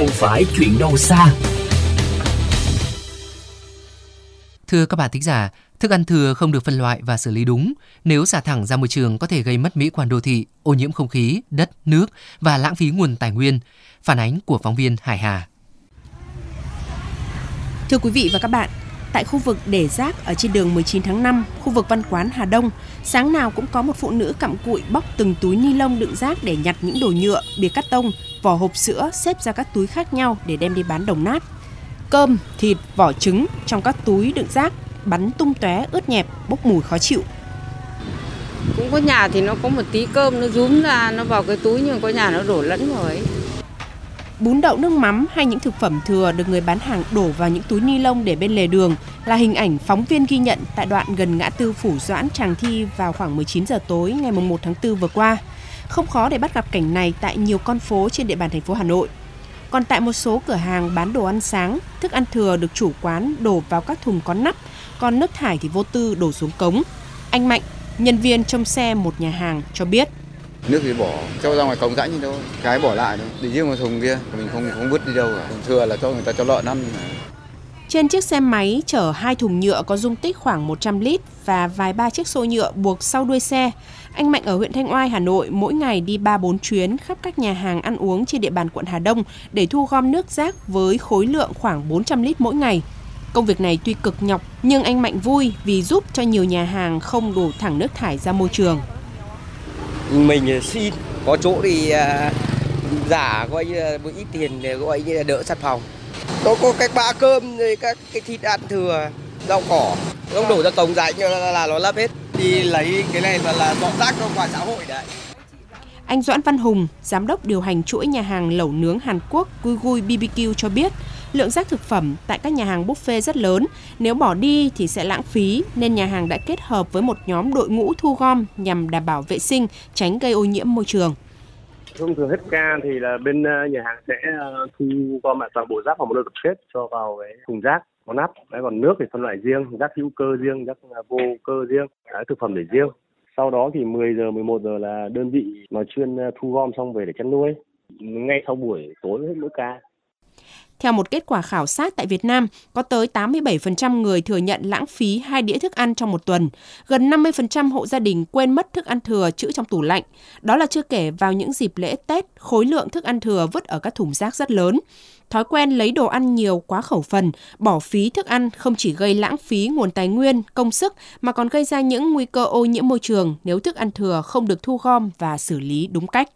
không phải chuyện đâu xa. Thưa các bạn thính giả, thức ăn thừa không được phân loại và xử lý đúng. Nếu xả thẳng ra môi trường có thể gây mất mỹ quan đô thị, ô nhiễm không khí, đất, nước và lãng phí nguồn tài nguyên. Phản ánh của phóng viên Hải Hà. Thưa quý vị và các bạn, tại khu vực để rác ở trên đường 19 tháng 5, khu vực Văn Quán Hà Đông, sáng nào cũng có một phụ nữ cặm cụi bóc từng túi ni lông đựng rác để nhặt những đồ nhựa, bìa cắt tông, vỏ hộp sữa xếp ra các túi khác nhau để đem đi bán đồng nát. Cơm, thịt, vỏ trứng trong các túi đựng rác bắn tung tóe ướt nhẹp, bốc mùi khó chịu. Cũng có nhà thì nó có một tí cơm nó rúm ra nó vào cái túi, nhưng có nhà nó đổ lẫn rồi ấy. Bún đậu nước mắm hay những thực phẩm thừa được người bán hàng đổ vào những túi ni lông để bên lề đường là hình ảnh phóng viên ghi nhận tại đoạn gần ngã tư Phủ Doãn Tràng Thi vào khoảng 19 giờ tối ngày 1 tháng 4 vừa qua. Không khó để bắt gặp cảnh này tại nhiều con phố trên địa bàn thành phố Hà Nội. Còn tại một số cửa hàng bán đồ ăn sáng, thức ăn thừa được chủ quán đổ vào các thùng có nắp, còn nước thải thì vô tư đổ xuống cống. Anh Mạnh, nhân viên trông xe một nhà hàng cho biết. Nước thì bỏ cho ra ngoài cống rãnh thôi, cái bỏ lại thôi, để riêng một thùng kia, mình không vứt đi đâu cả. Thùng thừa là cho người ta cho lợn ăn. Trên chiếc xe máy chở 2 thùng nhựa có dung tích khoảng 100 lít và vài ba chiếc xô nhựa buộc sau đuôi xe. Anh Mạnh ở huyện Thanh Oai, Hà Nội mỗi ngày đi 3-4 chuyến khắp các nhà hàng ăn uống trên địa bàn quận Hà Đông để thu gom nước rác với khối lượng khoảng 400 lít mỗi ngày. Công việc này tuy cực nhọc nhưng anh Mạnh vui vì giúp cho nhiều nhà hàng không đổ thẳng nước thải ra môi trường. Mình xin có chỗ thì giả coi như là một ít tiền để gọi như là đỡ sắt phòng. Nó có các bã cơm, các cái thịt ăn thừa, rau cỏ, nó đổ ra cống rãnh là nó lấp hết. Đi lấy cái này là dọn rác trong ngoài xã hội đấy. Anh Doãn Văn Hùng, giám đốc điều hành chuỗi nhà hàng lẩu nướng Hàn Quốc Gogi BBQ cho biết, lượng rác thực phẩm tại các nhà hàng buffet rất lớn, nếu bỏ đi thì sẽ lãng phí nên nhà hàng đã kết hợp với một nhóm đội ngũ thu gom nhằm đảm bảo vệ sinh, tránh gây ô nhiễm môi trường. Thông thường hết ca thì là bên nhà hàng sẽ thu gom lại toàn bộ rác vào một nơi tập kết cho vào cái thùng rác có nắp. Đấy, còn nước thì phân loại riêng, rác hữu cơ riêng, rác vô cơ riêng, thực phẩm để riêng. Sau đó thì 10 giờ, 11 giờ là đơn vị mà chuyên thu gom xong về để chăn nuôi. Ngay sau buổi tối hết mỗi ca. Theo một kết quả khảo sát tại Việt Nam, có tới 87% người thừa nhận lãng phí 2 đĩa thức ăn trong một tuần. Gần 50% hộ gia đình quên mất thức ăn thừa trữ trong tủ lạnh. Đó là chưa kể vào những dịp lễ Tết, khối lượng thức ăn thừa vứt ở các thùng rác rất lớn. Thói quen lấy đồ ăn nhiều quá khẩu phần, bỏ phí thức ăn không chỉ gây lãng phí nguồn tài nguyên, công sức mà còn gây ra những nguy cơ ô nhiễm môi trường nếu thức ăn thừa không được thu gom và xử lý đúng cách.